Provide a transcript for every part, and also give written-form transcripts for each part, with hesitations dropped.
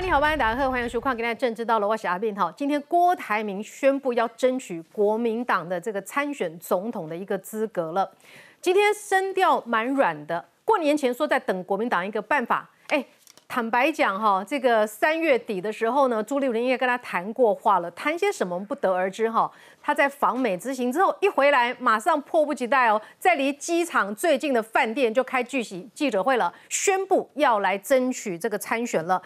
安你好，欢迎大家好，欢迎收看《今天政治到了》，我是阿斌。好，今天郭台铭宣布要争取国民党的这个参选总统的一个资格了。今天声调蛮软的，过年前说在等国民党一个办法。哎，坦白讲哈，这个3月底的时候呢，朱立伦也跟他谈过话了，谈些什么不得而知哈。他在访美之行之后一回来，马上迫不及待哦，在离机场最近的饭店就开记者会了，宣布要来争取这个参选了。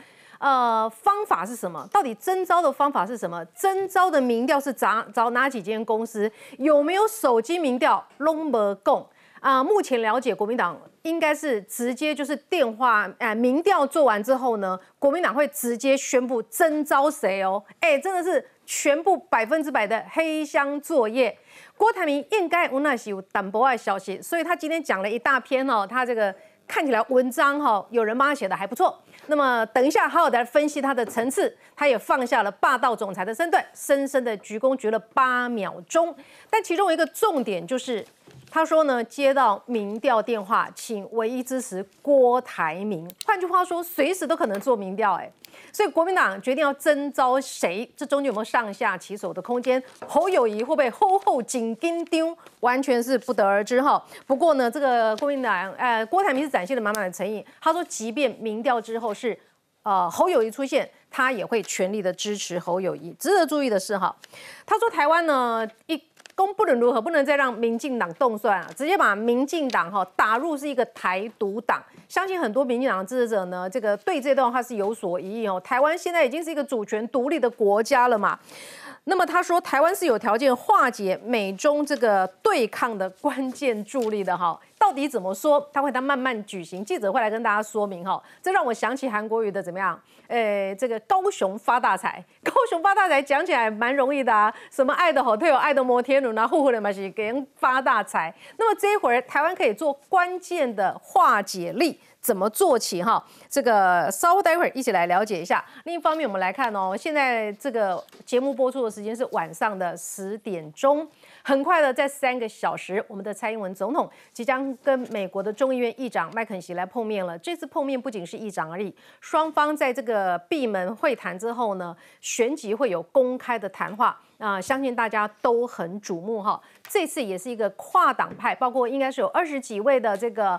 方法是什么？到底征召的方法是什么？征召的民调是找哪几间公司？有没有手机民调？拢无讲啊！目前了解，国民党应该是直接就是电话民调做完之后呢，国民党会直接宣布征召谁哦。哎，真的是全部100%的黑箱作业。郭台铭应该有那些有淡薄的消息，所以他今天讲了一大篇哦，他这个。 看起来文章哈，有人帮他写的还不错。那么等一下好好的来分析他的层次，他也放下了霸道总裁的身段，深深的鞠躬鞠了8秒钟。但其中一个重点就是，他说呢，接到民调电话，请唯一支持郭台铭。换句话说，随时都可能做民调哎。所以国民党决定要征召谁，这中间有没有上下其手的空间？侯友宜会不会后紧跟丢，完全是不得而知哈。不过呢，这个国民党郭台铭是展现了满满的诚意。他说，即便民调之后是侯友宜出现，他也会全力的支持侯友宜。值得注意的是哈，他说台湾呢不论如何不能再让民进党动算啊，直接把民进党打入是一个台独党。相信很多民进党的支持者呢，这个对这段话是有所疑义哦。台湾现在已经是一个主权独立的国家了嘛。 那么他说，台湾是有条件化解美中这个对抗的关键助力的哈。到底怎么说？他慢慢举行记者会来跟大家说明哈。这让我想起韩国瑜的怎么样？这个高雄发大财，高雄发大财讲起来蛮容易的啊。什么爱的 hotel、爱的摩天轮啊，户户的嘛是给人发大财。那么这一会儿，台湾可以做关键的化解力。 怎么做起哈？这个稍待会儿一起来了解一下。另一方面，我们来看哦，现在这个节目播出的时间是晚上的10点钟。很快的，在3个小时，我们的蔡英文总统即将跟美国的众议院议长麦肯锡来碰面了。这次碰面不仅是议长而已，双方在这个闭门会谈之后呢，旋即会有公开的谈话。 相信大家都很瞩目哈。这次也是一个跨党派，包括应该是有20几位的这个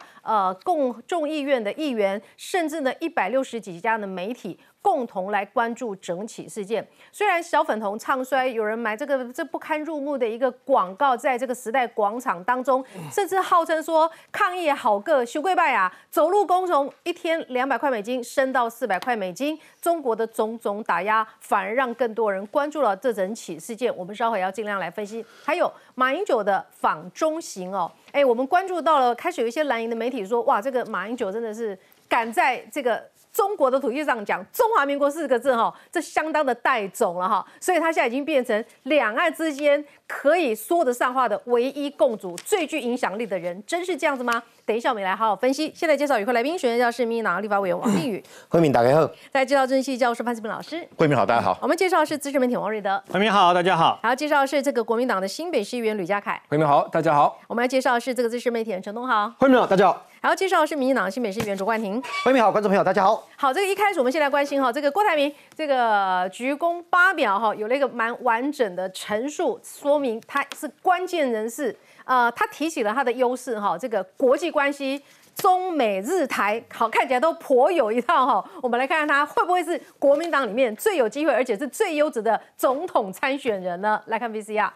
众议院的议员，甚至呢160几家的媒体共同来关注整起事件。虽然小粉红唱衰有人买这不堪入目的一个广告，在这个时代广场当中，甚至号称说抗议好个修跪拜啊，走路工从1天200块美金升到400块美金，中国的种种打压反而让更多人关注了这整起事件。 我们稍后要尽量来分析，还有马英九的访中行哦，哎，我们关注到了，开始有一些蓝营的媒体说，哇，这个马英九真的是敢在这个中国的土地上讲“中华民国”4个字哈，这相当的带种了哈，所以他现在已经变成两岸之间可以说得上话的唯一共主、最具影响力的人，真是这样子吗？ 等一下，我们来好好分析。现在介绍与会来宾，学院教师、民进党立法委员王定宇，慧敏大家好；再介绍政治系教授潘志明老师，慧敏好，大家好。我们介绍的是资深媒体王瑞德，慧敏好，大家好。然后介绍的是这个国民党的新北市议员吕家凯，慧敏好，大家好。我们来介绍的是这个资深媒体人陈东豪，慧敏好，大家好。 然后介绍的是民进党新北市议员卓冠廷。各位好，观众朋友大家好。好，这个一开始我们先来关心哈，这个郭台铭这个鞠躬8秒哈，有了一个蛮完整的陈述，说明他是关键人士。他提起了他的优势哈，这个国际关系、中美日台，好看起来都颇有一套哈。我们来看看他会不会是国民党里面最有机会，而且是最优质的总统参选人呢？来看 VCR。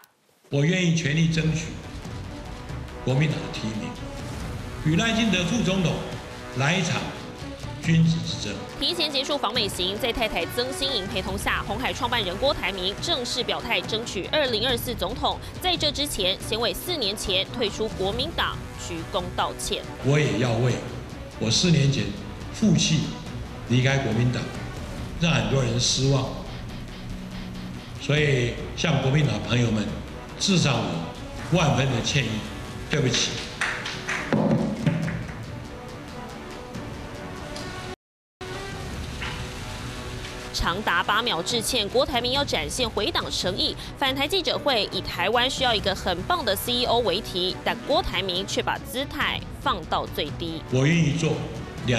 我愿意全力争取国民党的提名。 与赖清德副总统来一场君子之争。提前结束访美行，在太太曾心莹陪同下，鸿海创办人郭台铭正式表态争取2024总统。在这之前，先为4年前退出国民党鞠躬道歉。我也要为我4年前负气离开国民党，让很多人失望。所以向国民党朋友们致上我万分的歉意，对不起。 长达8秒致歉，郭台铭要展现回党诚意。返台记者会以台湾需要一个很棒的 CEO 为题，但郭台铭却把姿态放到最低。我愿意做2300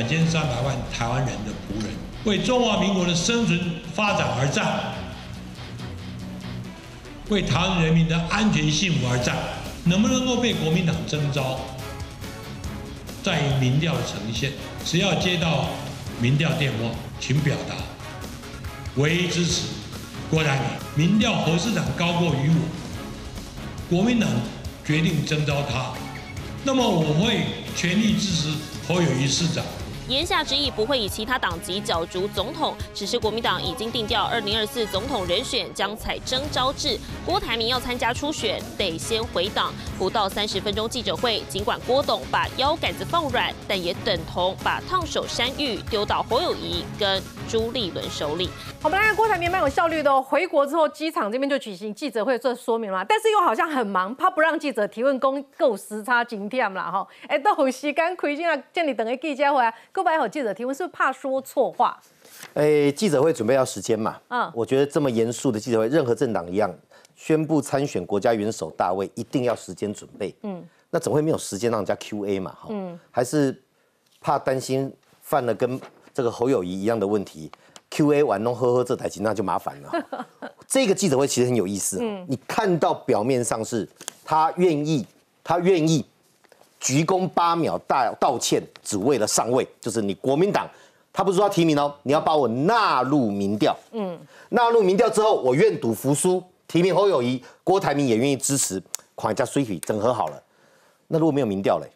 万台湾人的仆人，为中华民国的生存发展而战，为台湾人民的安全幸福而战，能不能够被国民党征召，在于民调的呈现。只要接到民调电话，请表达唯一支持郭台铭。民调侯市长高过于我，国民党决定征召他，那么我会全力支持侯友宜市长。 言下之意，不会以其他党籍角逐总统，只是国民党已经定调，2024总统人选将采征召制。郭台铭要参加初选，得先回党。不到30分钟记者会，尽管郭董把腰杆子放软，但也等同把烫手山芋丢到侯友宜跟朱立伦手里。好，当然郭台铭蛮有效率的哦，回国之后机场这边就举行记者会做说明了，但是又好像很忙，怕不让记者提问，公够时差紧点啦吼。哎，都有时间开进来，叫你等个记者会啊。 各位好，记者提问是不是怕说错话？记者会准备要时间嘛？我觉得这么严肃的记者会，任何政党一样，宣布参选国家元首大位一定要时间准备。那总会没有时间让人家 Q&A 嘛？还是怕担心犯了跟这个侯友宜一样的问题 ，Q&A 完弄呵呵这台机那就麻烦了。这个记者会其实很有意思，你看到表面上是他愿意。 鞠躬8秒道歉，只为了上位，就是你国民党，他不是说要提名哦，你要把我纳入民调，纳入民调之后，我愿赌服输，提名侯友宜，郭台铭也愿意支持，狂加水洗整合好了。那如果没有民调嘞，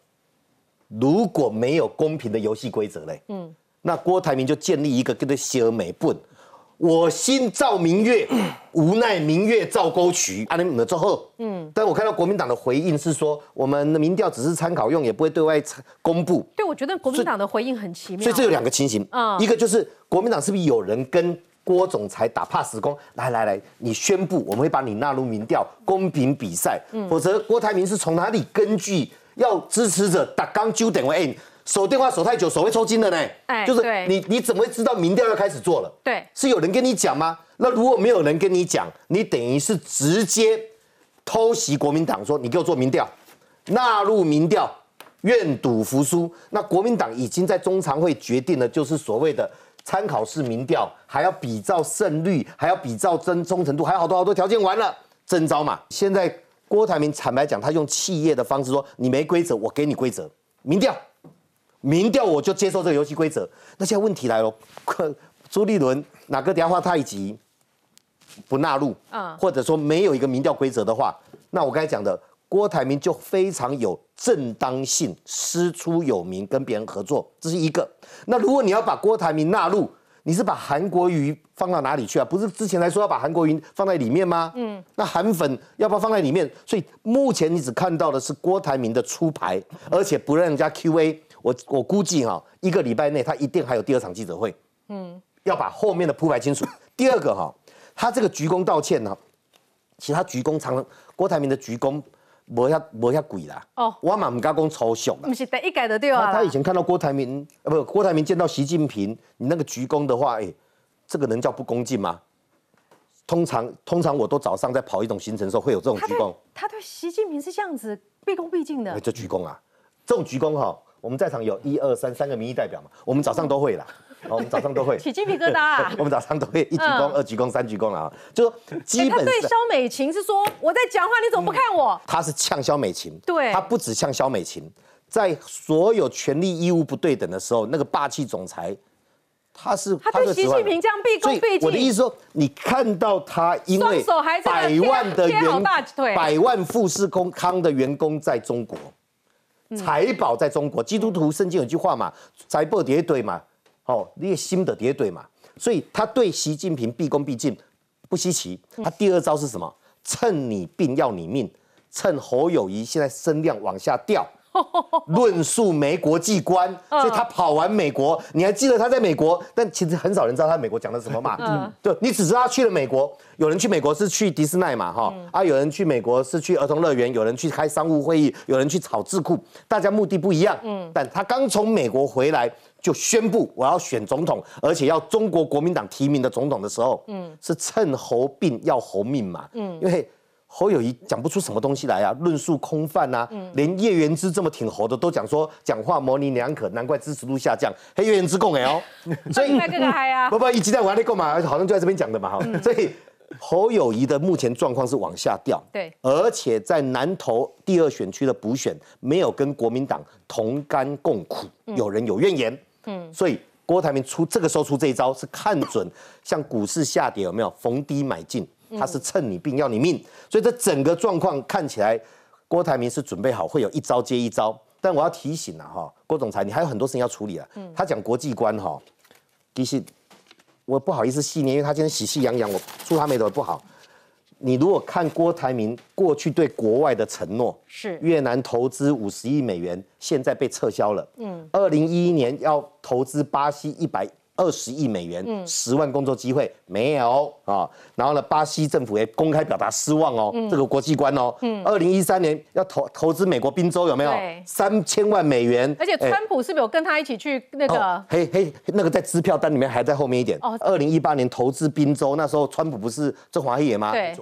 如果没有公平的游戏规则嘞，那郭台铭就建立一个跟小美笨，我心照明月，无奈明月照沟渠，安尼唔得做好。但我看到国民党的回应是说，我们的民调只是参考用，也不会对外公布。对，我觉得国民党的回应很奇妙。所以这有2个情形，一个就是国民党是不是有人跟郭总裁打 pass 工？来，你宣布我们会把你纳入民调，公平比赛。否则郭台铭是从哪里根据要支持者打刚揪点位？守电话守太久，手会抽筋的呢。就是你怎么会知道民调要开始做了？对，是有人跟你讲吗？那如果没有人跟你讲，你等于是直接偷袭国民党，说你给我做民调，纳入民调，愿赌服输。那国民党已经在中常会决定了，就是所谓的参考式民调，还要比照胜率，还要比照忠诚度，还有好多条件。完了，征召嘛。现在郭台铭坦白讲，他用企业的方式说，你没规则，我给你规则，民调。 民调我就接受这个游戏规则。那现在问题来了，朱立伦哪个等下话太急，不纳入，或者说没有一个民调规则的话，那我刚才讲的郭台铭就非常有正当性，师出有名，跟别人合作，这是一个。那如果你要把郭台铭纳入，你是把韩国瑜放到哪里去啊？不是之前来说要把韩国瑜放在里面吗？那韩粉要不要放在里面？所以目前你只看到的是郭台铭的出牌，而且不让人家 Q&A。 我估计哈，1个礼拜内他一定还有第2场记者会，要把后面的铺排清楚。第二个哈，他这个鞠躬道歉呢，其实他鞠躬常常郭台铭的鞠躬没遐鬼啦。我嘛唔敢讲抽象啦。不是第一届就对啊。他以前看到郭台铭见到习近平，你那个鞠躬的话，这个能叫不恭敬吗？通常我都早上在跑一种行程的时候会有这种鞠躬。他对习近平是这样子毕恭毕敬的。这鞠躬啊，这种鞠躬哈。 我们在场有1、2、3个民意代表嘛，我们早上都会啦，我们早上都会起鸡皮疙瘩啊！我们早上都会1鞠躬、2鞠躬、3鞠躬啦，就说基本。他对肖美琴是说我在讲话，你怎么不看我？他是呛肖美琴，对，他不止呛肖美琴，在所有权利义务不对等的时候，那个霸气总裁，他对习近平这样毕恭毕敬。我的意思说，你看到他因为百万富士康的员工在中国。 财宝在中国，基督徒圣经有句话嘛，财宝叠堆嘛，你的心的叠堆嘛，所以他对习近平毕恭毕敬不稀奇。他第2招是什么？趁你病要你命，趁侯友宜现在声量往下掉，论述没国际观，所以他跑完美国，你还记得他在美国，但其实很少人知道他在美国讲的什么嘛。对，你只知道他去了美国，有人去美国是去迪士尼嘛，有人去美国是去儿童乐园，有人去开商务会议，有人去炒智库，大家目的不一样。但他刚从美国回来就宣布我要选总统，而且要中国国民党提名的总统的时候，是趁侯病要侯命嘛，因为。侯友宜讲不出什么东西来啊，论述空泛啊，连叶元之这么挺侯的都讲说讲话模棱两可，难怪支持度下降。嘿，叶元之共哎哦，所以不，一直在玩那个嘛，好像就在这边讲的嘛哈。所以侯友宜的目前状况是往下掉，对，而且在南投第二选区的补选没有跟国民党同甘共苦，有人有怨言，所以。 郭台铭这个时候出这一招是看准，像股市下跌有没有逢低买进？他是趁你病要你命，所以这整个状况看起来，郭台铭是准备好会有一招接一招。但我要提醒啊，哈，郭总裁，你还有很多事情要处理啊。他讲国际观哈，其实我不好意思细念，因为他今天喜气洋洋，我说他没得不好。你如果看郭台铭过去对国外的承诺，是越南投资50亿美元，现在被撤销了。2011年要。 投资巴西120亿美元，10万工作机会没有啊。然后呢，巴西政府也公开表达失望哦，这个国际观哦。2013年要投资美国宾州有没有？3000万美元。而且川普是不是有跟他一起去那个？那个在支票单里面还在后面一点。哦。2018年投资宾州，那时候川普不是郑华义也吗？对。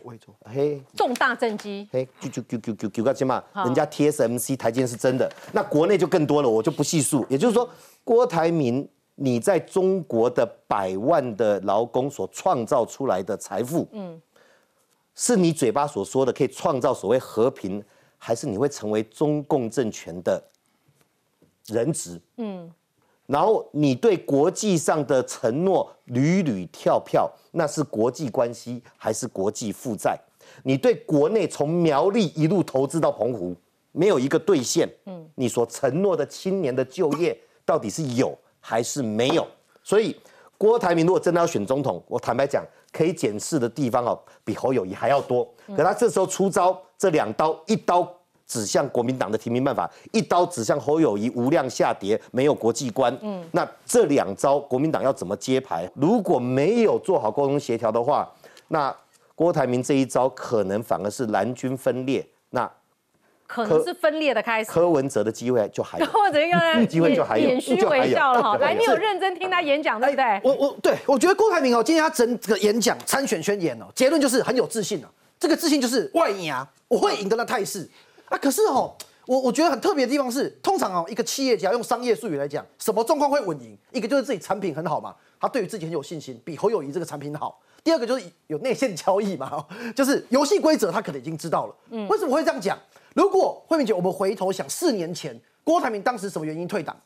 重大政绩。九个千嘛，人家 TSMC 台积电是真的。那国内就更多了，我就不细数。也就是说。 郭台铭，你在中国的100万的劳工所创造出来的财富，是你嘴巴所说的可以创造所谓和平，还是你会成为中共政权的人质？然后你对国际上的承诺屡屡跳票，那是国际关系还是国际负债？你对国内从苗栗一路投资到澎湖，没有一个兑现，你所承诺的青年的就业。 到底是有还是没有？所以郭台铭如果真的要选总统，我坦白讲，可以检视的地方哦，比侯友宜还要多。可他这时候出招，这2刀，1刀指向国民党的提名办法，1刀指向侯友宜无量下跌，没有国际观。那这2招国民党要怎么接牌？如果没有做好沟通协调的话，那郭台铭这一招可能反而是蓝军分裂。那 可能是分裂的开始，柯文哲的机会就还有，柯文哲应该机会就还有，眼虚微笑了哈。来，你有认真听他演讲对不对？我觉得郭台铭哦，今天他整个演讲参选宣言哦，结论就是很有自信哦。这个自信就是外赢啊，我会赢得那态势啊。可是哦，我觉得很特别的地方是，通常哦，一个企业家用商业术语来讲，什么状况会稳赢？一个就是自己产品很好嘛，他对于自己很有信心，比侯友宜这个产品好。 第二个就是有内线交易嘛，就是游戏规则他可能已经知道了。为什么会这样讲？如果慧敏姐，我们回头想4年前，郭台铭当时什么原因退党？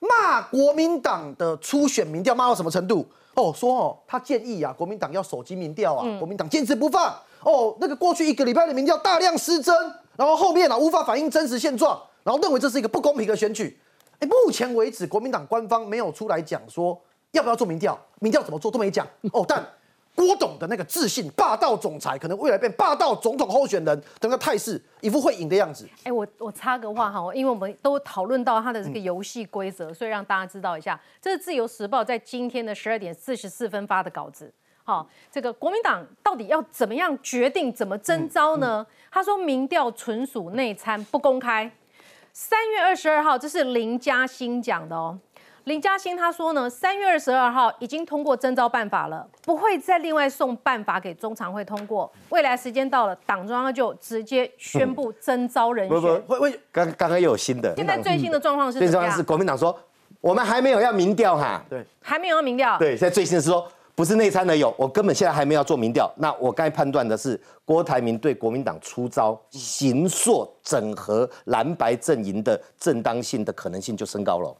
骂国民党的初选民调骂到什么程度？哦，说哦，他建议啊，国民党要手机民调啊，国民党坚持不放。哦，那个过去1个礼拜的民调大量失真，然后后面啊无法反映真实现状，然后认为这是一个不公平的选举。哎，目前为止，国民党官方没有出来讲说要不要做民调，民调怎么做都没讲。哦，但 郭董的那个自信，霸道总裁可能未来变霸道总统候选人的那个态势，一副会赢的样子。哎、欸，我插个话哈，因为我们都讨论到他的这个游戏规则，所以让大家知道一下，这是《自由时报》在今天的12:44发的稿子。好，这个国民党到底要怎么样决定怎么征召呢？他说，民调纯属内参，不公开。3月22号，这是林嘉欣讲的哦。 林嘉欣他说呢，3月22号已经通过征召办法了，不会再另外送办法给中常会通过。未来时间到了，党中央就直接宣布征召人选。不，刚刚又有新的。现在最新的状况是怎么样？是国民党说我们还没有要民调哈。对，还没有要民调。对，现在最新的是说不是内参的有，我根本现在还没有要做民调。那我刚才判断的是郭台铭对国民党出招，形塑整合蓝白阵营的正当性的可能性就升高了。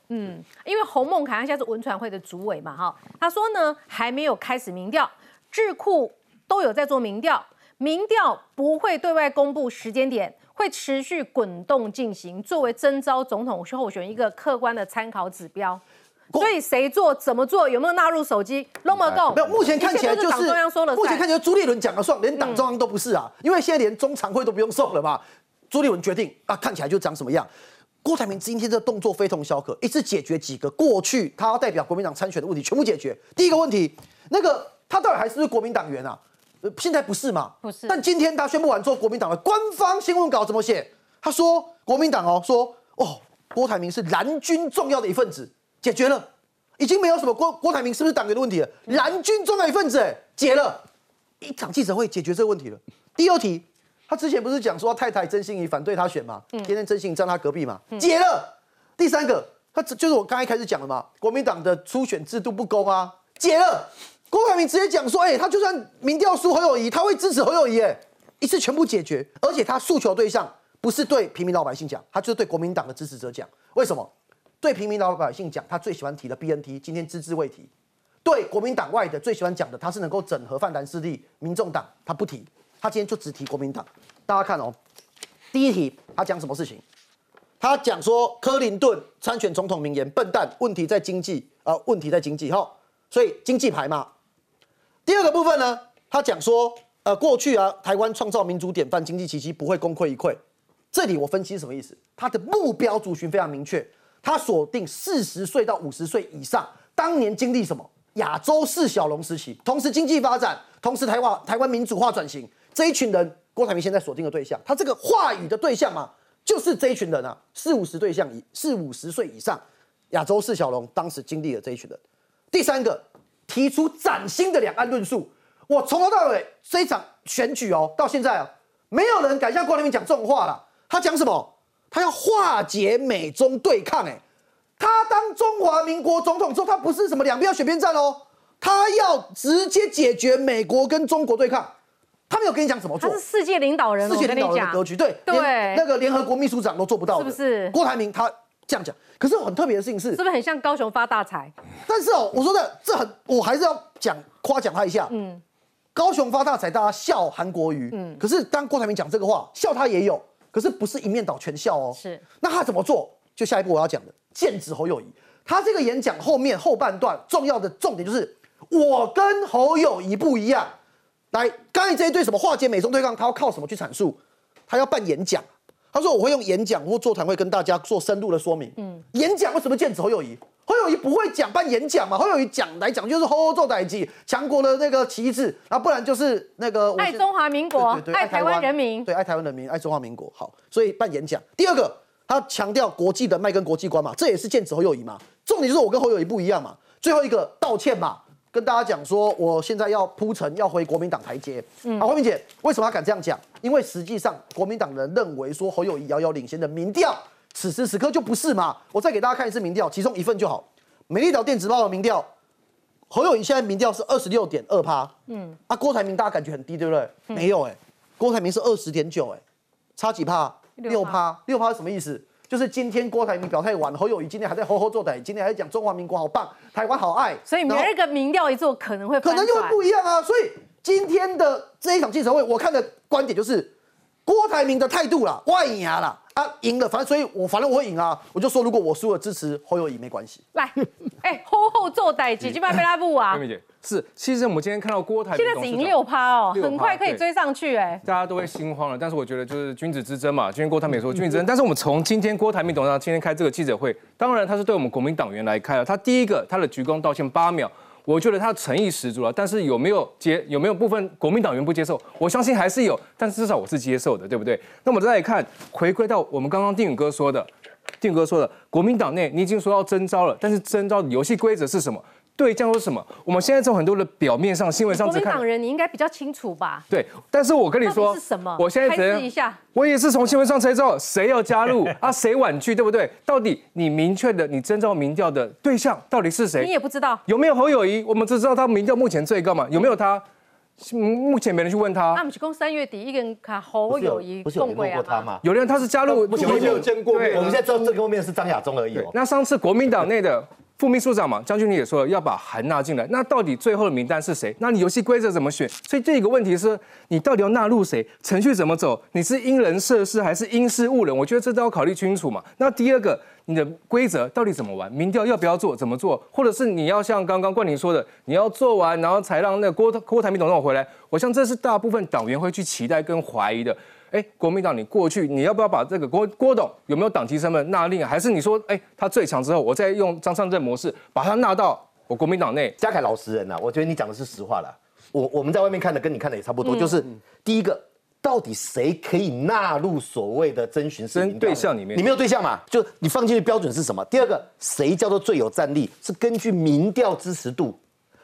因为洪孟楷他现在是文传会的主委嘛，哈，他说呢还没有开始民调，智库都有在做民调，民调不会对外公布时间点，会持续滚动进行，作为征召总统候选一个客观的参考指标。 所以谁做、怎么做、有没有纳入手机 ，no more go。没有，目前看起来就是党中央说了算。目前看起来朱立伦讲了算，连党中央都不是啊，因为现在连中常会都不用送了嘛。朱立伦决定啊，看起来就长什么样。郭台铭今天这动作非同小可，一次解决几个过去他要代表国民党参选的问题，全部解决。第一个问题，那个他到底还是不是国民党员啊？现在不是嘛？不是。但今天他宣布完之后，国民党的官方新闻稿怎么写？他说国民党哦，说哦，郭台铭是蓝军重要的一份子。 解决了，已经没有什么郭台铭是不是党员的问题了。蓝军重要一份子，解了，一场记者会解决这个问题了。第二题，他之前不是讲说太太曾心怡反对他选嘛，今天曾心怡站他隔壁嘛，解了。第三个，他就是我刚一开始讲的嘛，国民党的初选制度不公啊，解了。郭台铭直接讲说，他就算民调输侯友宜，他会支持侯友宜，一次全部解决。而且他诉求对象不是对平民老百姓讲，他就是对国民党的支持者讲。为什么？对平民老百姓讲，他最喜欢提的 BNT， 今天只字未提。对国民党外的最喜欢讲的，他是能够整合泛蓝势力，民众党他不提，他今天就只提国民党。大家看哦，第一题他讲什么事情？他讲说柯林顿参选总统名言笨蛋，问题在经济啊、问题在经济哈，所以经济牌嘛。第二个部分呢，他讲说过去啊台湾创造民主典范，经济奇迹不会功亏一篑。这里我分析是什么意思？他的目标族群非常明确，他锁定40岁到50岁以上，当年经历什么？亚洲四小龙时期，同时经济发展，同时台湾民主化转型，这一群人，郭台铭现在锁定的对象，他这个话语的对象嘛，就是这一群人啊，四五十岁以上，亚洲四小龙当时经历了这一群人。第三个，提出崭新的两岸论述。我从头到尾这一场选举哦，到现在啊，没有人敢向郭台铭讲这种话了。他讲什么？他要化解美中对抗，他当中华民国总统之后，他不是什么两边要选边站哦，他要直接解决美国跟中国对抗。他没有跟你讲怎么做，他是世界领导人，世界领导人的格局，对，那个联合国秘书长都做不到的，是不是？郭台铭他这样讲，可是很特别的事情是不是很像高雄发大财？但是哦，我说的我还是要夸奖他一下。高雄发大财，大家笑韩国瑜，可是当郭台铭讲这个话，笑他也有，可是不是一面倒全笑哦。是，那他怎么做？就下一步我要讲的。剑指侯友宜，他这个演讲后半段重要的重点就是我跟侯友宜不一样。来，刚才这一对什么化解美中对抗，他要靠什么去阐述？他要办演讲，他说我会用演讲或座谈会跟大家做深入的说明。演讲为什么剑指侯友宜？侯友宜不会讲办演讲嘛？侯友宜讲来讲就是吼吼做代志，强国的那个旗帜，啊，不然就是那个爱中华民国，对，爱台湾人民，对，爱台湾人民，爱中华民国。好，所以办演讲。第二个，他强调国际的脉跟国际观嘛，这也是剑指侯友宜嘛。重点就是我跟侯友宜不一样嘛。最后一个道歉嘛，跟大家讲说，我现在要铺陈，要回国民党台阶。好，慧敏姐，为什么他敢这样讲？因为实际上国民党人认为说侯友宜遥遥领先的民调，此时此刻就不是嘛。我再给大家看一次民调，其中一份就好。美丽岛电子报的民调，侯友宜现在民调是26.2%。郭台铭大家感觉很低，对不对？没有郭台铭是20.9%，差几趴？6%是什么意思？就是今天郭台铭表态完，侯友宜今天还在吼吼作歹，今天还在讲中华民国好棒，台湾好爱，所以每一个民调一做可能就会不一样啊。所以今天的这一场记者会，我看的观点就是郭台铭的态度啦，外赢啦啊，赢了，反正我会赢啊，我就说如果我输了支持侯友宜没关系。来，吼吼作歹，几句麦被拉布啊。是，其实我们今天看到郭台铭现在只赢6%哦，很快可以追上去大家都会心慌了。但是我觉得就是君子之争嘛，今天郭台铭也说君子之争。但是我们从今天郭台铭董事长今天开这个记者会，当然他是对我们国民党员来开了。他第一个他的鞠躬道歉8秒，我觉得他诚意十足了。但是有没有部分国民党员不接受？我相信还是有，但是至少我是接受的，对不对？那我们再来看，回归到我们刚刚定宇哥说的，国民党内你已经说要征召了，但是征召的游戏规则是什么？对，这样说是什么？我们现在从很多的表面上、新闻上只看国民党人，你应该比较清楚吧？对，但是我跟你说，是什么？我现在只一下，我也是从新闻上才知道谁要加入啊，谁婉拒，对不对？到底你明确的，你征召民调的对象到底是谁？你也不知道有没有侯友宜？我们只知道他民调目前最高嘛，有没有他？目前没人去问他。那不是说3月底一个人卡侯友宜共轨啊吗？有人他是加入，目前没有见过面。我们现在知道这个面是张亚中而已。那上次国民党内的副秘书长嘛，江俊麟也说了要把韩纳进来，那到底最后的名单是谁？那你游戏规则怎么选？所以这个问题是，你到底要纳入谁？程序怎么走？你是因人设事还是因事误人？我觉得这都要考虑清楚嘛。那第二个，你的规则到底怎么玩？民调要不要做？怎么做？或者是你要像刚刚冠廷说的，你要做完然后才让那郭台铭董事长回来？我想这是大部分党员会去期待跟怀疑的。国民党，你过去你要不要把这个郭董有没有党籍身份纳令？还是你说，他最强之后，我再用张善政模式把他纳到我国民党内？嘉凯老实人啊，我觉得你讲的是实话啦。我们在外面看的跟你看的也差不多，就是第一个，到底谁可以纳入所谓的征询式民调对象里面？你没有对象嘛？就你放进去标准是什么？第二个，谁叫做最有战力？是根据民调支持度，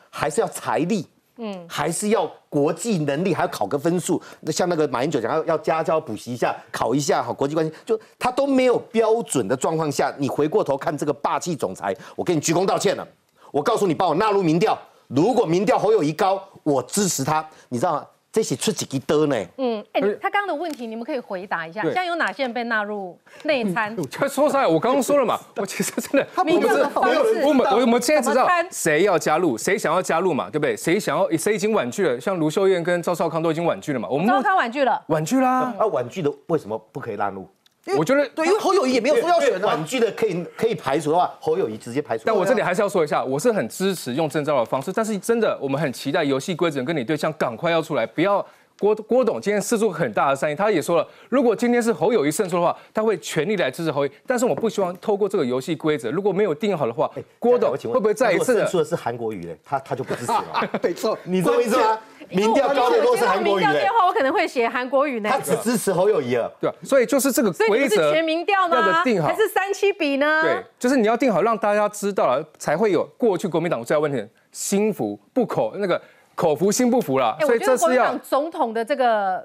还是要财力？嗯，还是要国际能力，还要考个分数。像那个马英九讲，要家教补习一下，考一下好国际关系，就他都没有标准的状况下，你回过头看这个霸气总裁，我跟你鞠躬道歉了。我告诉你，把我纳入民调，如果民调侯友宜高，我支持他。你知道吗？这些出几滴的呢？嗯，哎、欸，他刚刚的问题你们可以回答一下，现在有哪些人被纳入内参？他说实在，我刚刚说了嘛，我其实真的，我们现在知道谁要加入，谁想要加入嘛，对不对？谁已经婉拒了，像卢秀燕跟赵少康都已经婉拒了嘛。赵康婉拒了，婉拒啦。啊，婉拒的为什么不可以纳入？我觉得对，因为侯友宜也没有说要选婉拒的，可以排除的话，侯友宜直接排除。但我这里还是要说一下，我是很支持用征召的方式，但是真的我们很期待游戏规则跟你对象赶快要出来，不要郭董今天释出很大的善意，他也说了，如果今天是侯友宜胜出的话，他会全力来支持侯友宜，但是我不希望透过这个游戏规则，如果没有定好的话，郭董会不会再一次的？如果胜出的是韩国瑜嘞，他就不支持了。没错，你懂我意思吗？民调高的都是韩国瑜，民调的话我可能会写韩国瑜呢。他只支持侯友宜了，对，所以就是这个规则是全民调吗？定好还是3-7比呢？对，就是你要定好，让大家知道了，才会有过去国民党最大问题，心服不口那个口服心不服啦。所以这是要总统的这个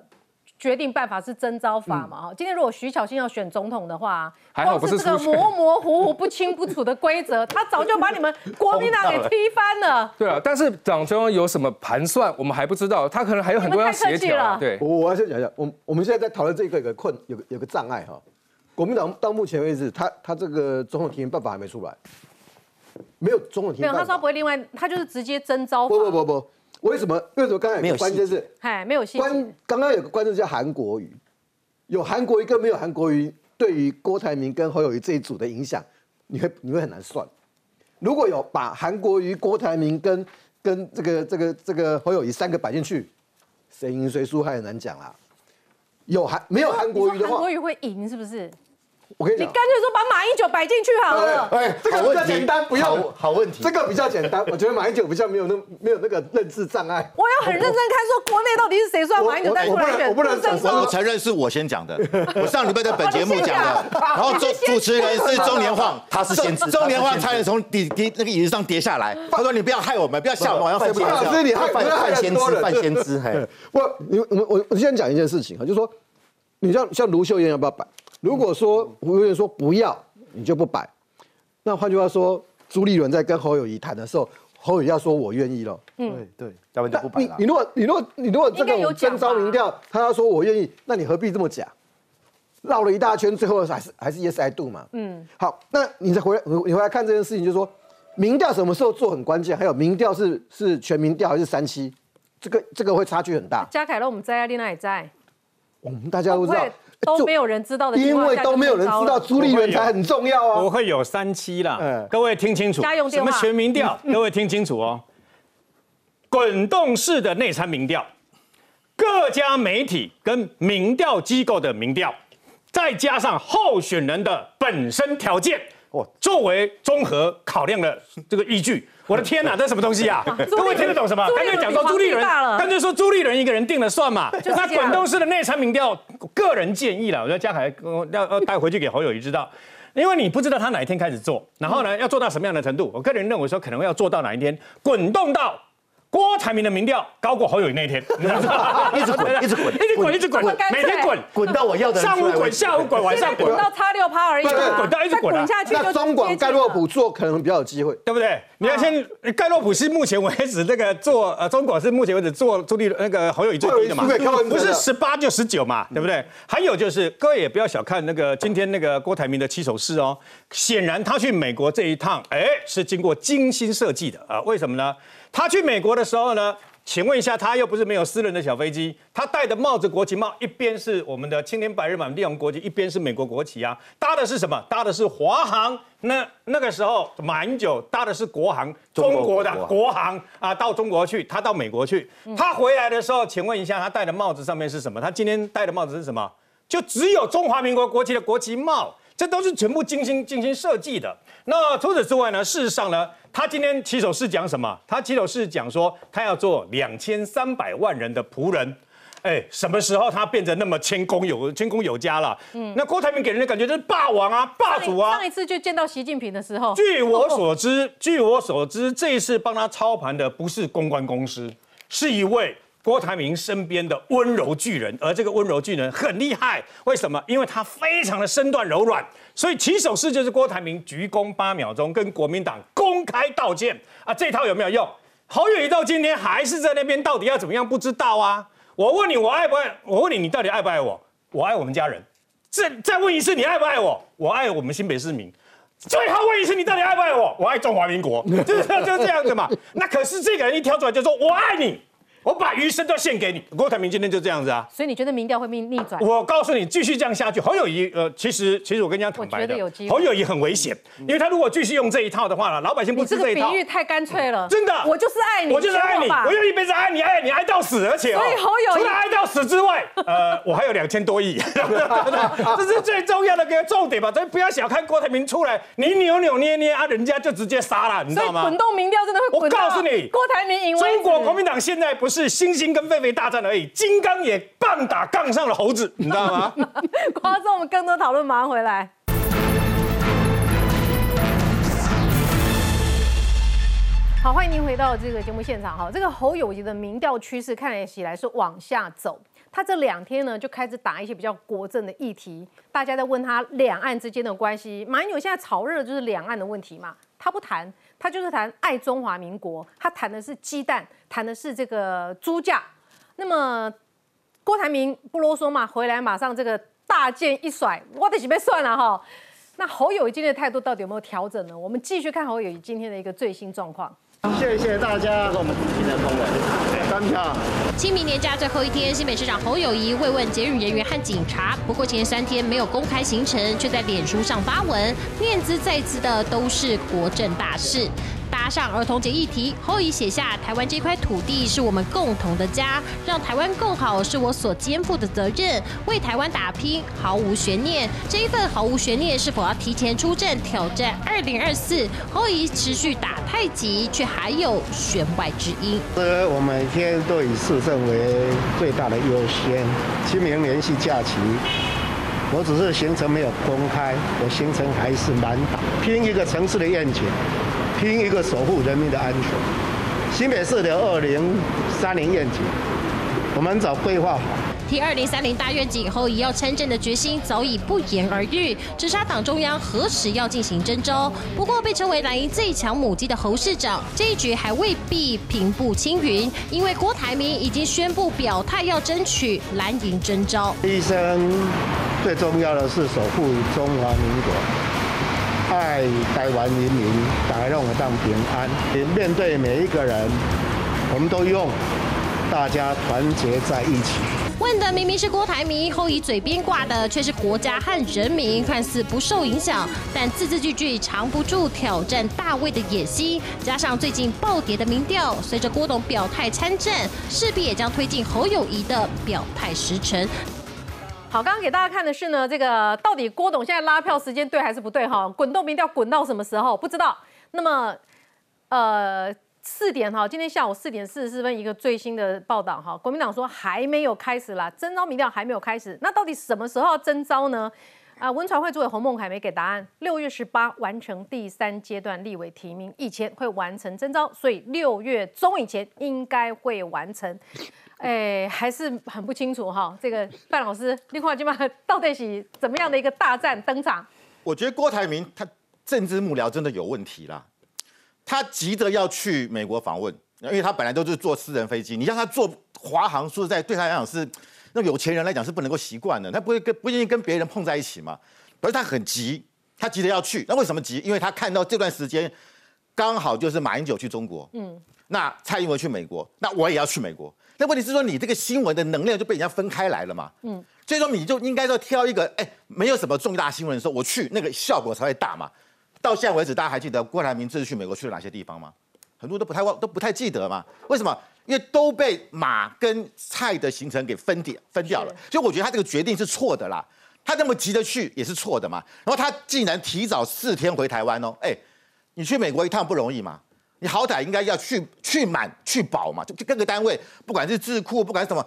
决定办法是征召法嘛？今天如果徐巧芯要选总统的话，光是这个模糊不清不楚的规则，他早就把你们国民党给踢翻了。对啊，但是党中央有什么盘算，我们还不知道，他可能还有很多要协调啊。对，我要先讲一下，我们现在在讨论这个有个障碍哈，国民党到目前为止，他这个总统提名办法还没出来，没有总统提名办法。没有，他说不会，另外他就是直接征召法。不。为什么刚才有个关键是，哎，没有戏。刚刚有个关键叫韩国瑜，有韩国瑜跟没有韩国瑜对于郭台铭跟侯友宜这一组的影响，你会很难算。如果有把韩国瑜、郭台铭跟这个侯友宜3个摆进去，谁赢谁输还很难讲啦。没有韩国瑜的话，韩国瑜会赢是不是？我跟你讲，你干脆说把马英九摆进去好了。哎，这个比较简单，不要好问题。这个比较简单，我觉得马英九比较没有那个认知障碍。我要很认真看，说国内到底是谁说马英九带出来选？我承认是我先讲的，我上礼拜在本节目讲的。然后主持人是钟连晃，他是先知，钟连晃差点从那个椅子上跌下来。他说：“你不要害我们，不要吓我们，要不要？”所以你犯先知。我先讲一件事情就是说，你像卢秀燕要不要摆？如果说胡友宜说不要，你就不摆。那换句话说，朱立伦在跟侯友宜谈的时候，侯友宜要说我愿意了。嗯，对，要不然就不摆了。你如果这个征召民调，他要说我愿意，那你何必这么假？绕了一大圈，最后还是 yes I do 嘛。嗯，好，那你再回来看这件事情，就是说民调什么时候做很关键，还有民调是全民调还是3-7，这个会差距很大。嘉凯乐我们在啊，丽娜也在。我们大家都知道。都没有人知道的，因为都没有人知道朱立伦才很重要啊！我会有3-7啦，各位听清楚，什么全民调？各位听清楚哦，滚动式的内参民调，各家媒体跟民调机构的民调，再加上候选人的本身条件，作为综合考量的这个依据。我的天哪，这什么东西啊？各位听得懂什么？干脆讲说朱立伦，干脆说朱立伦一个人定了算嘛。那滚动式的内参民调，个人建议了，我觉得嘉凯要带回去给侯友宜知道，因为你不知道他哪一天开始做，然后呢要做到什么样的程度。我个人认为说，可能要做到哪一天滚动到郭台铭的民调高过侯友宜那一天，你知道吗？一直滚，每天滚，滚到我要的。上午滚，下午滚，晚上滚，到差6%而已。滚到一直滚下去。那中广盖洛普做可能比较有机会，对不对？你要先，盖洛普是目前为止那个做中广是目前为止做侯友宜最低的嘛，不是18就19嘛，对不对？还有就是各位也不要小看那个今天那个郭台铭的7首诗哦，显然他去美国这一趟，哎，是经过精心设计的啊，为什么呢？他去美国的时候呢，请问一下，他又不是没有私人的小飞机，他戴的帽子国旗帽，一边是我们的青天白日满地红国旗，一边是美国国旗啊，搭的是什么？搭的是华航。那个时候马英九搭的是国航，中国的国航啊，到中国去，他到美国去，他回来的时候，请问一下，他戴的帽子上面是什么？他今天戴的帽子是什么？就只有中华民国国旗的国旗帽。这都是全部精心设计的。那除此之外呢？事实上呢，他今天7首诗讲什么？他7首诗讲说，他要做2300万人的仆人。哎，什么时候他变成那么谦恭有加了？嗯，那郭台铭给人的感觉就是霸王啊、霸主啊。上一次就见到习近平的时候。据我所知，这一次帮他操盘的不是公关公司。是一位郭台铭身边的温柔巨人，而这个温柔巨人很厉害，为什么？因为他非常的身段柔软，所以起手式就是郭台铭鞠躬8秒钟，跟国民党公开道歉啊，这套有没有用？侯友宜到今天还是在那边，到底要怎么样？不知道啊！我问你，我爱不爱？我问你，你到底爱不爱我？我爱我们家人。再问一次，你爱不爱我？我爱我们新北市民。最后问一次，你到底爱不爱我？我爱中华民国，就是这样子嘛。那可是这个人一挑出来就说我爱你，我把余生都献给你。郭台铭今天就这样子啊。所以你觉得民调会逆转？我告诉你，继续这样下去，侯友宜其实我跟你讲坦白的，侯友宜很危险，因为他如果继续用这一套的话呢，老百姓不吃这一套。你这个比喻太干脆了，真的。我就是爱你，我就是爱你，我就一辈子爱你，爱你爱到死，而且。所以侯友宜除了爱到死之外，我还有2000多亿，这是最重要的一个重点吧。所以不要小看郭台铭出来，你扭捏啊，人家就直接杀了，你知道吗？所以滚动民调真的会滚到。我告诉你，郭台铭赢。中国国民党现在不是。是猩猩跟狒狒大战而已，金刚也棒打杠上了猴子，你知道吗？瓜总，我们更多讨论马上回来。好，欢迎您回到这个节目现场哈。这个侯友宜的民调趋势看起来是往下走，他这2天呢就开始打一些比较国政的议题，大家在问他两岸之间的关系。马英九现在炒热的就是两岸的问题嘛，他不谈。他就是谈爱中华民国，他谈的是鸡蛋，谈的是这个猪价。那么郭台铭不啰嗦嘛，回来马上这个大剑一甩，我得准备算了哈。那侯友宜今天的态度到底有没有调整呢？我们继续看侯友宜今天的一个最新状况。谢谢大家跟我们今天的同仁，干票。清明年假最后一天，新北市长侯友宜慰问检举人员和警察。不过前3天没有公开行程，却在脸书上发文，念兹在兹的都是国政大事。搭上儿童节议题，侯友宜写下：“台湾这块土地是我们共同的家，让台湾更好是我所肩负的责任，为台湾打拼，毫无悬念。”这一份毫无悬念是否要提前出阵挑战2024？侯友宜持续打太极，却还有弦外之音。我们每天都以事。认为最大的优先，清明连续假期，我只是行程没有公开，我行程还是满档，拼一个城市的愿景，拼一个守护人民的安全。新北市的2030愿景，我们早规划好。提2030大愿景，侯友宜要参政的决心早已不言而喻，直杀党中央何时要进行征召。不过被称为蓝营最强母鸡的侯市长，这一局还未必平步青云，因为郭台铭已经宣布表态要争取蓝营征召。一生最重要的是守护中华民国，爱台湾人民，台让我当平安。面对每一个人，我们都用大家团结在一起。问的明明是郭台铭，侯友宜嘴边挂的却是国家和人民，看似不受影响，但字字句句藏不住挑战大位的野心。加上最近暴跌的民调，随着郭董表态参政，势必也将推进侯友宜的表态时程。好，刚刚给大家看的是呢，这个到底郭董现在拉票时间对还是不对？哈，滚动民调滚到什么时候不知道。那么，4点哈，今天下午4点44分一个最新的报道哈，国民党说还没有开始啦，征召民调还没有开始，那到底什么时候要征召呢？文传会主委洪孟凯没给答案，6月18完成第3阶段立委提名以前会完成征召，所以6月中以前应该会完成。哎，还是很不清楚哈。这个范老师，你看今晚到底是怎么样的一个大战登场？我觉得郭台铭他政治幕僚真的有问题啦。他急着要去美国访问，因为他本来都是坐私人飞机，你让他坐华航，说实在对他来讲是那有钱人来讲是不能够习惯的，他不愿意跟别人碰在一起嘛。可是他很急，他急着要去，那为什么急？因为他看到这段时间刚好就是马英九去中国，那蔡英文去美国，那我也要去美国。那问题是说你这个新闻的能量就被人家分开来了嘛，最终你就应该要挑一个没有什么重大新闻的时候我去，那个效果才会大嘛。到现在为止，大家还记得郭台铭这次去美国去了哪些地方吗？很多都不太记得嘛。为什么？因为都被马跟蔡的行程给分掉了。所以我觉得他这个决定是错的啦。他那么急着去也是错的嘛。然后他竟然提早4天回台湾哦。你去美国一趟不容易嘛，你好歹应该要去满去饱嘛，就各个单位，不管是智库，不管是什么，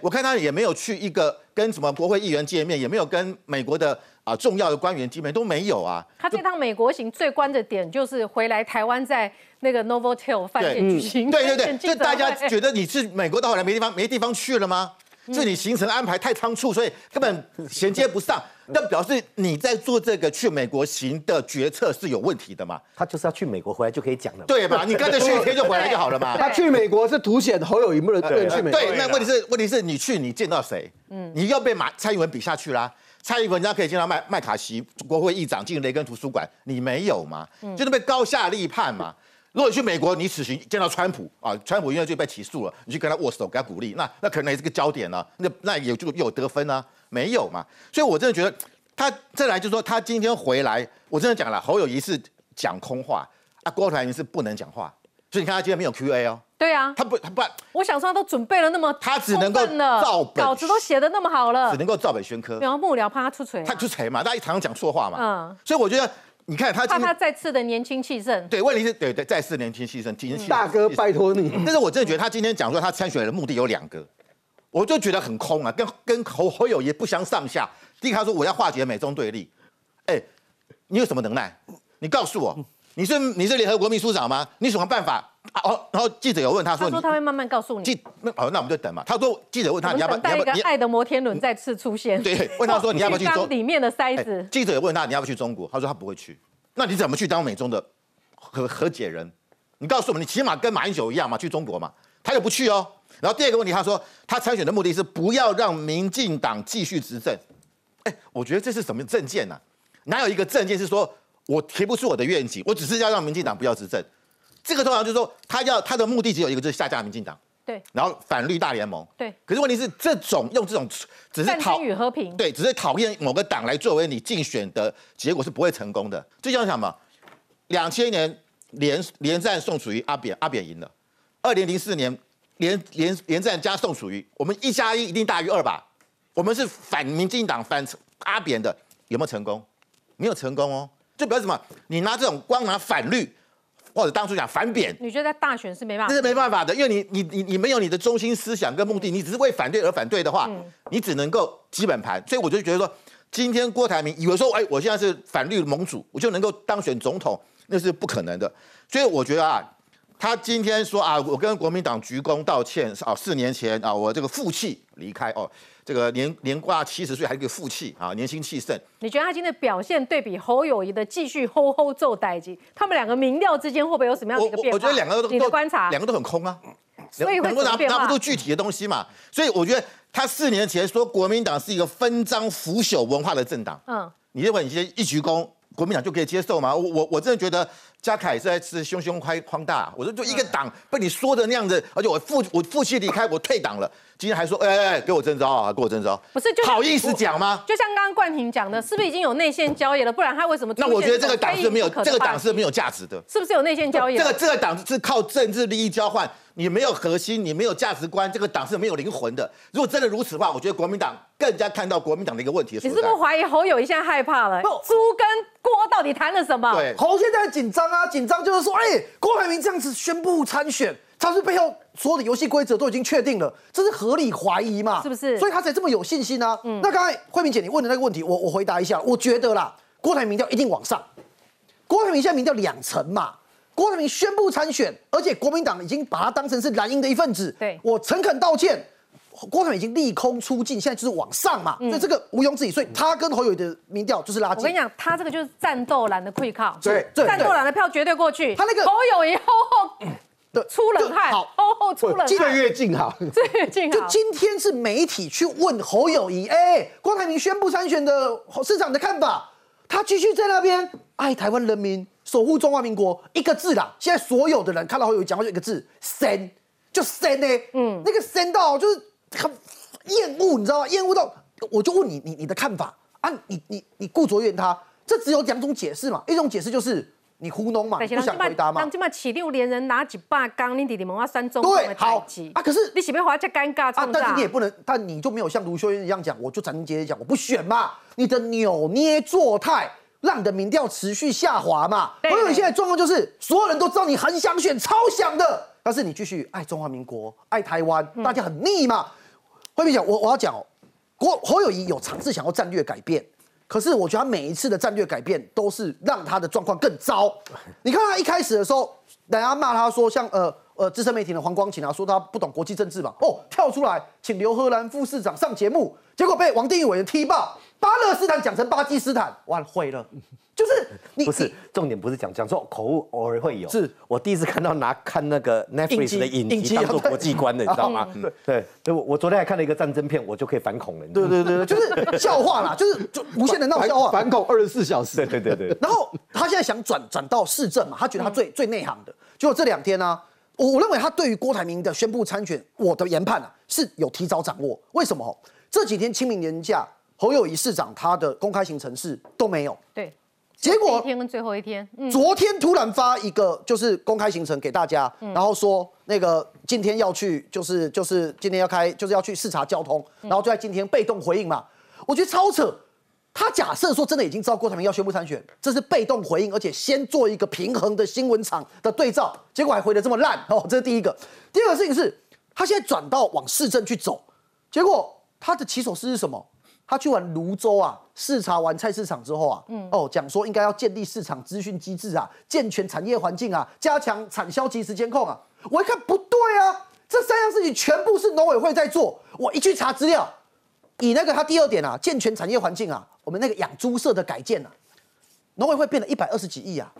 我看他也没有去一个跟什么国会议员见面，也没有跟美国的重要的官员见面，都没有啊。他这趟美国行最关的点就是回来台湾，在那个 Novotel 饭店举行。对，这大家觉得你是美国到后来没地方去了吗？所以你行程安排太仓促，所以根本衔接不上。那表示你在做这个去美国行的决策是有问题的嘛？他就是要去美国回来就可以讲了，对吧？你干脆去一天就回来就好了嘛。他去美国是凸显侯友宜没有去美国。对，那问题是你去你见到谁？你要被蔡英文比下去啦。蔡英文人家可以见到麦卡锡国会议长进雷根图书馆，你没有嘛？就是被高下立判嘛。如果你去美国，你此行见到川普啊，川普因为就被起诉了，你去跟他握手，给他鼓励，那可能也是个焦点啊，那也就有得分啊，没有嘛？所以我真的觉得他再来就是说，他今天回来，我真的讲了，侯友宜是讲空话啊，郭台铭是不能讲话，所以你看他今天没有 Q&A 哦。对啊，他不，我想说他都准备了那么，他只能够照本，稿子都写的那么好了，只能够照本宣科。然后幕僚怕他出锤，他出锤嘛，他常常讲错话嘛，所以我觉得。你看他，怕他再次的年轻气盛。对，问题是，对，再次年轻气盛，今天大哥拜托你。但是我真的觉得他今天讲说他参选的目的有两个，我就觉得很空啊，跟侯友宜也不相上下。第一个他说我要化解美中对立，你有什么能耐？你告诉我，你是联合国秘书长吗？你有什么办法？然后记者有问他说，他会慢慢告诉你。那我们就等嘛。他说记者问他你要不要一个爱的摩天轮再次出现？对，问他说你要不要去中？里面的塞子。记者有问他你要不要去中国？他说他不会去。那你怎么去当美中的和解人？你告诉我们，你起码跟马英九一样嘛，去中国嘛？他又不去哦。然后第二个问题，他说他参选的目的是不要让民进党继续执政。我觉得这是什么政见呢？哪有一个政见是说我提不出我的愿景，我只是要让民进党不要执政？这个通常就是说，他的目的只有一个，就是下架民进党。对。然后反绿大联盟。对。可是问题是，用这种只是战争与和平，对，只是讨厌某个党来作为你竞选的结果是不会成功的。就像什么，2000年连战宋楚瑜阿扁赢了，2004年连战加宋楚瑜，我们1+1一定大于2吧？我们是反民进党反阿扁的，有没有成功？没有成功哦。就表示什么？你拿这种光拿反绿。或者当初讲反扁，你觉得在大选是没办法，这是没办法的，因为你没有你的中心思想跟目的，你只是为反对而反对的话，你只能够基本盘。所以我就觉得说，今天郭台铭以为说，我现在是反绿盟主，我就能够当选总统，那是不可能的。所以我觉得啊，他今天说啊，我跟国民党鞠躬道歉啊，4年前啊，我这个负气离开哦。这个年过70岁还是个负气啊，年轻气盛。你觉得他今天的表现对比侯友宜的继续吼做代级，他们两个民调之间会不会有什么样的一个变化？我觉得两个都观察，两个都很空啊，所以会拿不出具体的东西嘛。所以我觉得他4年前说国民党是一个分赃腐朽文化的政党，你认为你今天一鞠躬，国民党就可以接受吗？我真的觉得嘉凯是在吃胸宽大，我说就一个党被你说的那样子，而且我负气离开，我退党了。今天还说，给我征召啊，给我征召，不是就好意思讲吗？就像刚刚冠廷讲的，是不是已经有内线交易了？不然他为什么？那我觉得这个党是没有价值的，是不是有内线交易？这个党是靠政治利益交换，你没有核心，你没有价值观，这个党是没有灵魂的。如果真的如此的话，我觉得国民党更加看到国民党的一个问题。你是不是怀疑侯友宜现在害怕了？猪跟郭到底谈了什么？对，侯现在紧张啊，紧张就是说，郭台铭这样子宣布参选。他是背后所有的游戏规则都已经确定了，这是合理怀疑嘛？是不是？所以他才这么有信心啊。那刚才慧敏姐你问的那个问题，我回答一下。我觉得啦，郭台铭民调一定往上。郭台铭现在民调2成嘛。郭台铭宣布参选，而且国民党已经把他当成是蓝营的一份子。对，我诚恳道歉。郭台铭已经利空出尽，现在就是往上嘛，所以这个毋庸置疑。所以他跟侯友宜的民调就是拉近。我跟你讲，他这个就是战斗蓝的溃靠，对，战斗蓝的票绝对过去。他那个侯友宜后。对，出冷汗，好，出冷汗，最越近哈，最越近哈。就今天是媒体去问侯友宜，郭台铭宣布参选的市长的看法，他继续在那边爱台湾人民，守护中华民国，一个字啦。现在所有的人看到侯友宜讲话就一个字，深，就深那个深到就是很厌恶，你知道吗？厌恶到我就问你的看法啊，你顾着怨他，这只有2种解释嘛，一种解释就是。你糊弄嘛，你不想回答嘛？人现在7、6连人拿100公，你弟弟们我3中共的代志啊！可是你是要把我这尴尬啊！但是你也不能，但你就没有像卢秀燕一样讲，我就斩钉截铁讲我不选嘛！你的扭捏作态，让你的民调持续下滑嘛！所以你现在状况就是，所有人都知道你很想选，超想的，但是你继续爱中华民国、爱台湾，大家很腻嘛！慧敏姐，我要讲哦，侯友宜有尝试想要战略改变，可是我觉得他每一次的战略改变都是让他的状况更糟。你看他一开始的时候，大家骂他说像资深媒体的黄光琴啊，说他不懂国际政治嘛，哦，跳出来请刘荷兰副市长上节目，结果被王定宇委员踢爆，巴勒斯坦讲成巴基斯坦，完毁了。就是你不是重点，不是讲错口误，偶尔会有。是我第一次看到看那个 Netflix 的影集当做国际观的，你知道吗？对，我昨天还看了一个战争片，我就可以反恐了。对，就是笑话啦，就是无限的闹笑话。反恐24小时。对。然后他现在想转到市政嘛，他觉得他最内行的。结果这两天呢。我认为他对于郭台铭的宣布参选，我的研判啊是有提早掌握。为什么？这几天清明年假，侯友宜市长他的公开行程是都没有。对，结果第一天跟最后一天，昨天突然发一个就是公开行程给大家，然后说那个今天要去，就是今天要开，就是要去视察交通，然后就在今天被动回应嘛。我觉得超扯。他假设说真的已经知道郭台铭要宣布参选，这是被动回应，而且先做一个平衡的新闻场的对照，结果还回得这么烂哦，这是第一个。第二个事情是，他现在转到往市政去走，结果他的起手式是什么？他去完泸州啊，视察完菜市场之后啊，讲说应该要建立市场资讯机制啊，健全产业环境啊，加强产销及时监控啊。我一看不对啊，这三样事情全部是农委会在做，我一去查资料。以那个他第二点啊，健全产业环境啊，我们那个养猪舍的改建啊，农委会变了120几亿啊，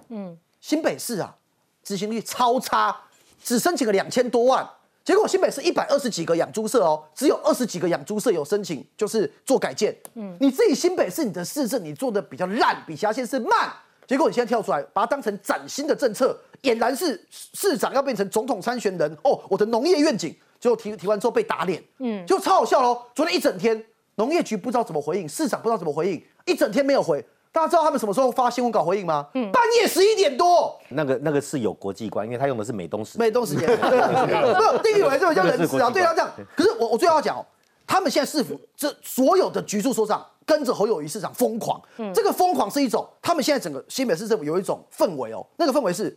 新北市啊，执行率超差，只申请了2000多万，结果新北市120几个养猪舍哦，只有20几个养猪舍有申请，就是做改建，你自己新北市你的市政你做的比较烂，比其他县市慢，结果你现在跳出来把它当成崭新的政策，俨然是市长要变成总统参选人哦，我的农业愿景，结果提完之后被打脸，就超好笑喽，昨天一整天。农业局不知道怎么回应，市长不知道怎么回应，一整天没有回。大家知道他们什么时候发新闻稿回应吗？半夜11点多。那个是有国际观，因为他用的是美东时间。对，定义为这个叫人事啊，对啊这样。可是我最后要讲哦，他们现在市府这所有的局处首长跟着侯友宜市长疯狂，这个疯狂是一种，他们现在整个新北市政府有一种氛围哦，那个氛围是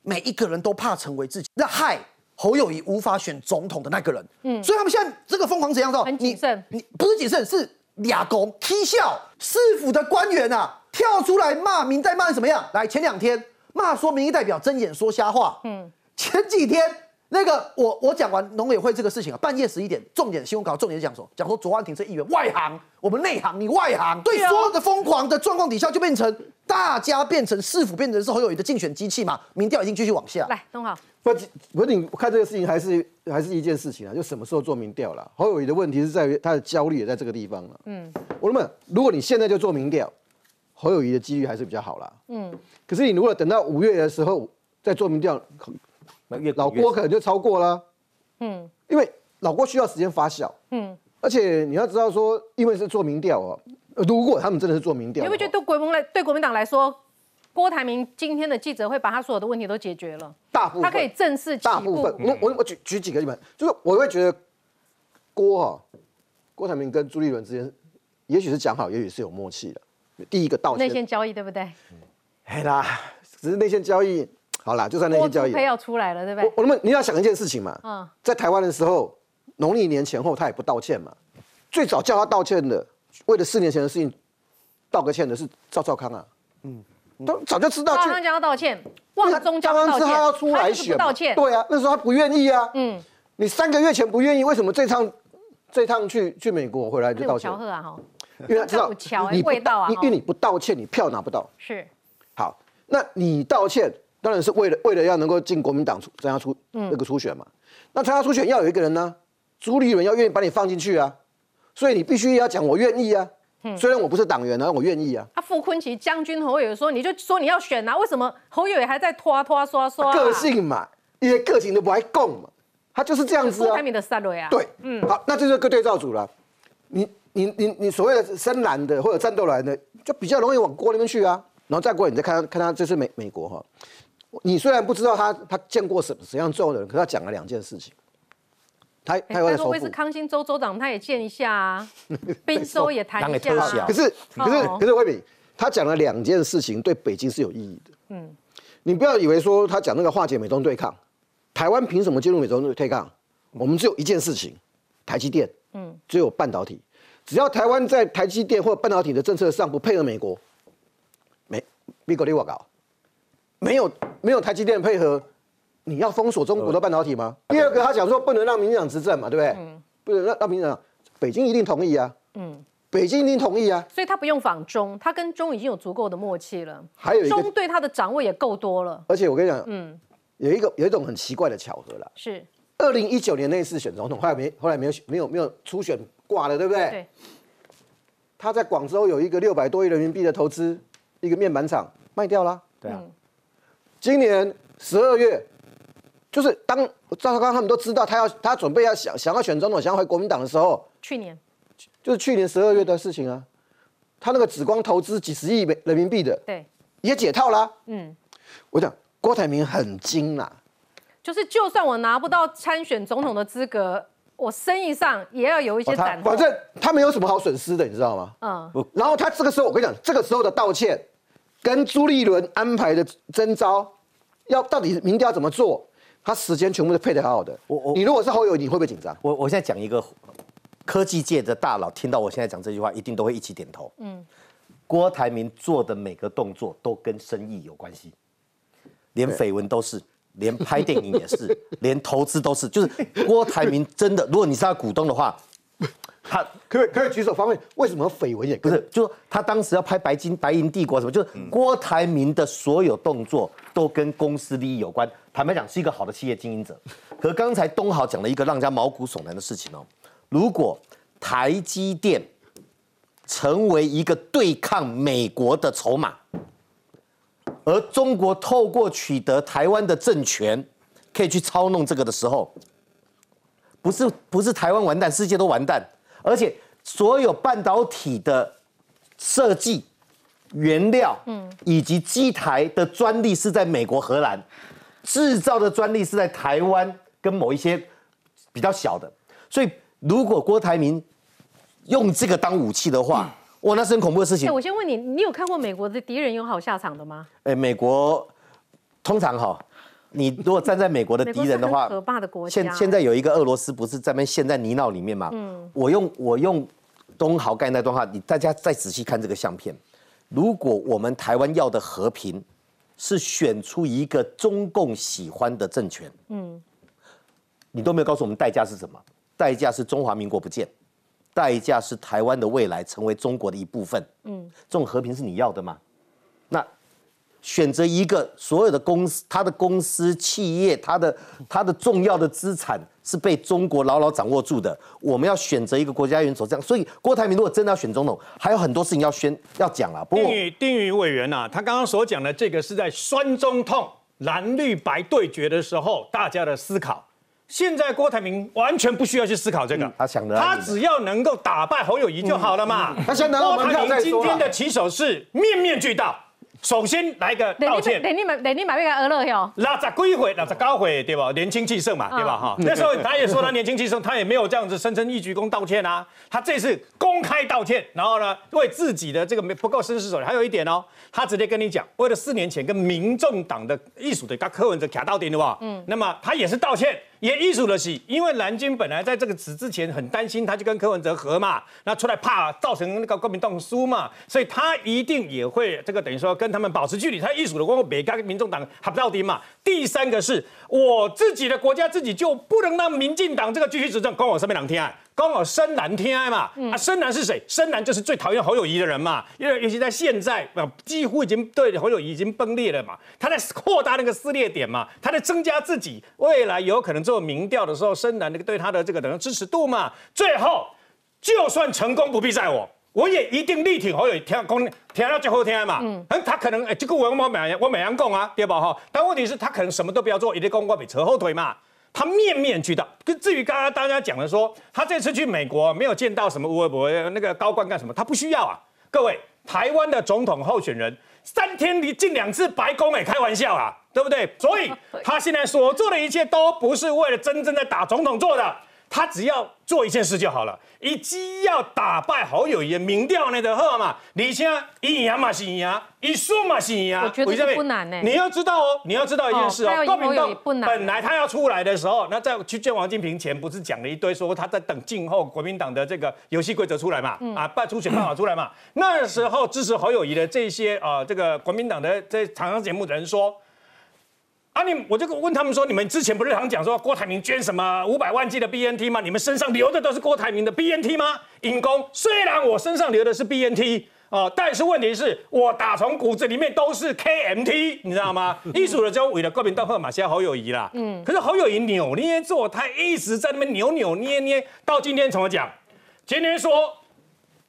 每一个人都怕成为自己，那害。侯友宜无法选总统的那个人，所以他们现在这个疯狂怎样？很谨慎，你不是谨慎，是俩公踢笑市府的官员啊，跳出来骂民代骂成什么样？来，前两天骂说民意代表睁眼说瞎话，前几天那个我讲完农委会这个事情啊，半夜11点，重点新闻稿重点讲说卓安婷这议员外行，我们内行，你外行，对所有的疯狂的状况底下就变成。大家变成市府变成是侯友宜的竞选机器嘛？民调已经继续往下。来，东豪，不，你看这个事情还是一件事情啊，就什么时候做民调啦？侯友宜的问题是在于他的焦虑也在这个地方了。我认为如果你现在就做民调，侯友宜的几率还是比较好啦。可是你如果等到5月的时候再做民调，老郭可能就超过啦。因为老郭需要时间发酵。而且你要知道说，因为是做民调哦。如果他们真的是做民调，你会觉得对国民党来说，郭台铭今天的记者会把他所有的问题都解决了，大部分他可以正式起步。大部分，我举几个例子，就是我会觉得郭台铭跟朱立伦之间，也许是讲好，也许是有默契的。第一个道歉，内线交易对不对？哎啦，只是内线交易，好啦，就算内线交易，要出来了对不对？我们你要想一件事情嘛，在台湾的时候，农历年前后他也不道歉嘛，最早叫他道歉的。为了4年前的事情道个歉的是赵少康啊，他早就知道赵康要道歉，忘了中交道歉，他要出来选道歉，对啊，那时候他不愿意啊，你3个月前不愿意，为什么这趟去美国回来就道歉？巧合啊哈，因为他知道你味道啊，因为你不道歉，你票拿不到。是，好，那你道歉当然是为了要能够进国民党参加初选嘛，那参加初选要有一个人呢，朱立伦要愿意把你放进去啊。所以你必须要讲我愿意啊，虽然我不是党员啊，我愿意啊。傅崐萁将军侯友宜说，你就说你要选啊，为什么侯友宜还在拖刷、啊？个性嘛，一些个性都不爱供嘛，他就是这样子啊。郭台铭的三类啊，对，好，那这就是个对照组了。你所谓的深蓝的或者战斗蓝的，就比较容易往郭那边去啊。然后再过来你再看他这次美国哈，你虽然不知道他见过什么样重要的人，可他讲了两件事情。他会不会是康欣州州长？他也见一下啊，滨州也谈一下啊。可是慧敏，他讲了2件事情，对北京是有意义的。你不要以为说他讲那个化解美中对抗，台湾凭什么进入美中对抗？我们只有一件事情，台积电。只有半导体。只要台湾在台积电或半导体的政策上不配合美国，美国你我搞，没有台积电配合，你要封锁中国的半导体吗？第二个，他讲说不能让民进党执政嘛，对不对？不能让民进党，北京一定同意啊。北京一定同意啊，所以他不用访中，他跟中已经有足够的默契了。还有一个中对他的掌握也够多了。而且我跟你讲，有一种很奇怪的巧合啦，是2019年那次选总统，后来没有初选挂了，对不对？对。他在广州有一个600多亿人民币的投资，一个面板厂卖掉了。对啊。今年12月，就是当赵少康他们都知道他准备要想要选总统，想要回国民党的时候，去年12月的事情啊，他那个紫光投资几十亿人民币的，对，也解套啦。我讲郭台铭很精啦，就是就算我拿不到参选总统的资格，我生意上也要有一些斩获。反正他没有什么好损失的，你知道吗？然后他这个时候，我跟你讲，这个时候的道歉，跟朱立伦安排的征召，到底民调怎么做，他时间全部都配得好好的。你如果是侯友宜，你会不会紧张？我现在讲一个。科技界的大佬听到我现在讲这句话，一定都会一起点头。郭台铭做的每个动作都跟生意有关系，连绯闻都是，连拍电影也是，连投资都是。就是郭台铭真的，如果你是他股东的话，他可以举手发问，为什么绯闻也不是？就是他当时要拍白银帝国什么，就是郭台铭的所有动作都跟公司利益有关。坦白讲，是一个好的企业经营者。可刚才东豪讲了一个让人家毛骨悚然的事情哦。如果台积电成为一个对抗美国的筹码，而中国透过取得台湾的政权，可以去操弄这个的时候，不是台湾完蛋，世界都完蛋。而且所有半导体的设计、原料，以及机台的专利是在美国、荷兰，制造的专利是在台湾跟某一些比较小的，所以。如果郭台铭用这个当武器的话，哇，那是很恐怖的事情。我先问你，你有看过美国的敌人有好下场的吗？美国通常哈，你如果站在美国的敌人的话，可怕的国家。现在有一个俄罗斯不是在那边陷在泥淖里面嘛？我用东豪盖那段话，你大家再仔细看这个相片。如果我们台湾要的和平是选出一个中共喜欢的政权，你都没有告诉我们代价是什么。代价是中华民国不见，代价是台湾的未来成为中国的一部分。这种和平是你要的吗？那选择一个所有的公司，他的公司、企业，他的重要的资产是被中国牢牢掌握住的。我们要选择一个国家元首这样，所以郭台铭如果真的要选总统，还有很多事情要讲啦。不过丁宇委员啊，他刚刚所讲的这个是在酸中痛、蓝绿白对决的时候大家的思考。现在郭台铭完全不需要去思考这个，他只要能够打败侯友宜就好了嘛。郭台铭今天的起手是面面俱到，首先来个道歉。你买那个鹅乐哟，60几岁、69岁对吧？年轻气盛嘛，对吧？哈，那时候他也说他年轻气盛，他也没有这样子深一鞠躬道歉啊。他这次公开道歉，然后呢，为自己的这个不够深思熟虑。还有一点哦，他直接跟你讲，为了4年前跟民众党的艺术的跟柯文哲卡到底的哇，那么他也是道歉。也艺术的是，因为蓝军本来在这个词之前很担心，他就跟柯文哲合嘛，那出来怕造成那个国民党输嘛，所以他一定也会这个等于说跟他们保持距离。他艺术的光北跟民众党合不到底嘛。第三个是我自己的国家自己就不能让民进党这个继续执政，跟我身边人听啊。刚好深蓝天爱嘛，深蓝是谁？深蓝就是最讨厌侯友宜的人嘛，因为尤其在现在，几乎已经对侯友宜已经崩裂了嘛，他在扩大那个撕裂点嘛，他在增加自己未来有可能做民调的时候，深蓝对他的这个等于支持度嘛。最后，就算成功不必在我。我也一定力挺侯友宜，听到就好听嘛。他可能这个我每样讲啊，对吧？哈，但问题是，他可能什么都不要做，一定光光被扯后腿嘛。他面面俱到。至于刚刚大家讲的说，他这次去美国没有见到什么那个高官干什么，他不需要啊。各位，台湾的总统候选人3天里进2次白宫，开玩笑啊，对不对？所以他现在所做的一切都不是为了真正在打总统做的。他只要做一件事就好了，伊只要打败侯友宜的民调呢就好嘛。而且伊赢嘛是赢，伊输嘛是赢。我觉得不难呢、欸。你要知道哦，你要知道一件事哦，郭民栋本来他要出来的时候，那在去见王金平前，不是讲了一堆说他在等静候国民党的这个游戏规则出来嘛，啊，初选办法出来嘛。那时候支持侯友宜的这些这个国民党的这常常节目的人说。 啊！我就问他们说，你们之前不是常讲说郭台铭捐什么500万剂的 BNT 吗？你们身上留的都是郭台铭的 BNT 吗？尹公，虽然我身上留的是 BNT 啊，但是问题是我打从骨子里面都是 KMT， 你知道吗？一数了之后，为了国民党和马西亚侯友宜啦，可是侯友宜扭捏做，他一直在那边扭扭捏捏，到今天怎么讲？今天说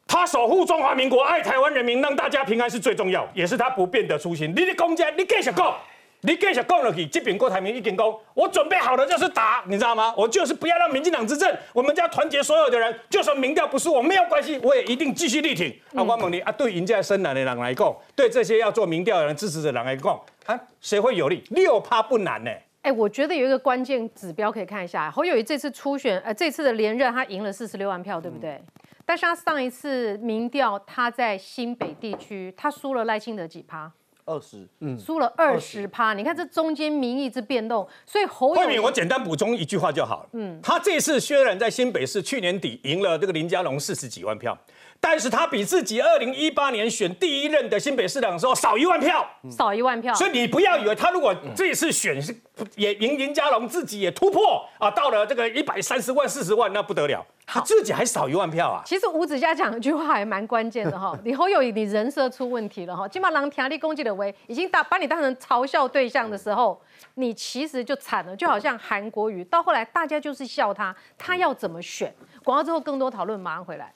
他守护中华民国、爱台湾人民，让大家平安是最重要，也是他不变的初心。你的公家，你继续讲。 你继续讲落去，这边郭台铭一点功，我准备好的就是打，你知道吗？我就是不要让民进党执政，我们就要团结所有的人。就算民调不是我没有关系，我也一定继续力挺。啊，我问你啊，对赢家深蓝的人来讲，对这些要做民调的人支持的人来讲，啊，谁会有利？6%不难呢、欸。 哎，我觉得有一个关键指标可以看一下，侯友宜这次初选，这次的连任他赢了46万票，对不对？但是他上一次民调他在新北地区，他输了赖清德几趴？ 20，输了20%，你看这中间民意之变动，所以侯友宜，我简单补充一句话就好了。他这次虽然在新北市去年底赢了这个林佳龙40几万票，但是他比自己2018年选第一任的新北市长的时候少1万票，少1万票。所以你不要以为他如果这次选是也赢林佳龙，自己也突破啊，到了这个130万、40万，那不得了。 他自己还少1万票啊！其实吴子嘉讲一句话还蛮关键的哈，你侯友宜你人设出问题了哈，金马郎田力攻击的为已经把你当成嘲笑对象的时候，你其实就惨了，就好像韩国瑜到后来大家就是笑他，他要怎么选？广告之后更多讨论，马上回来。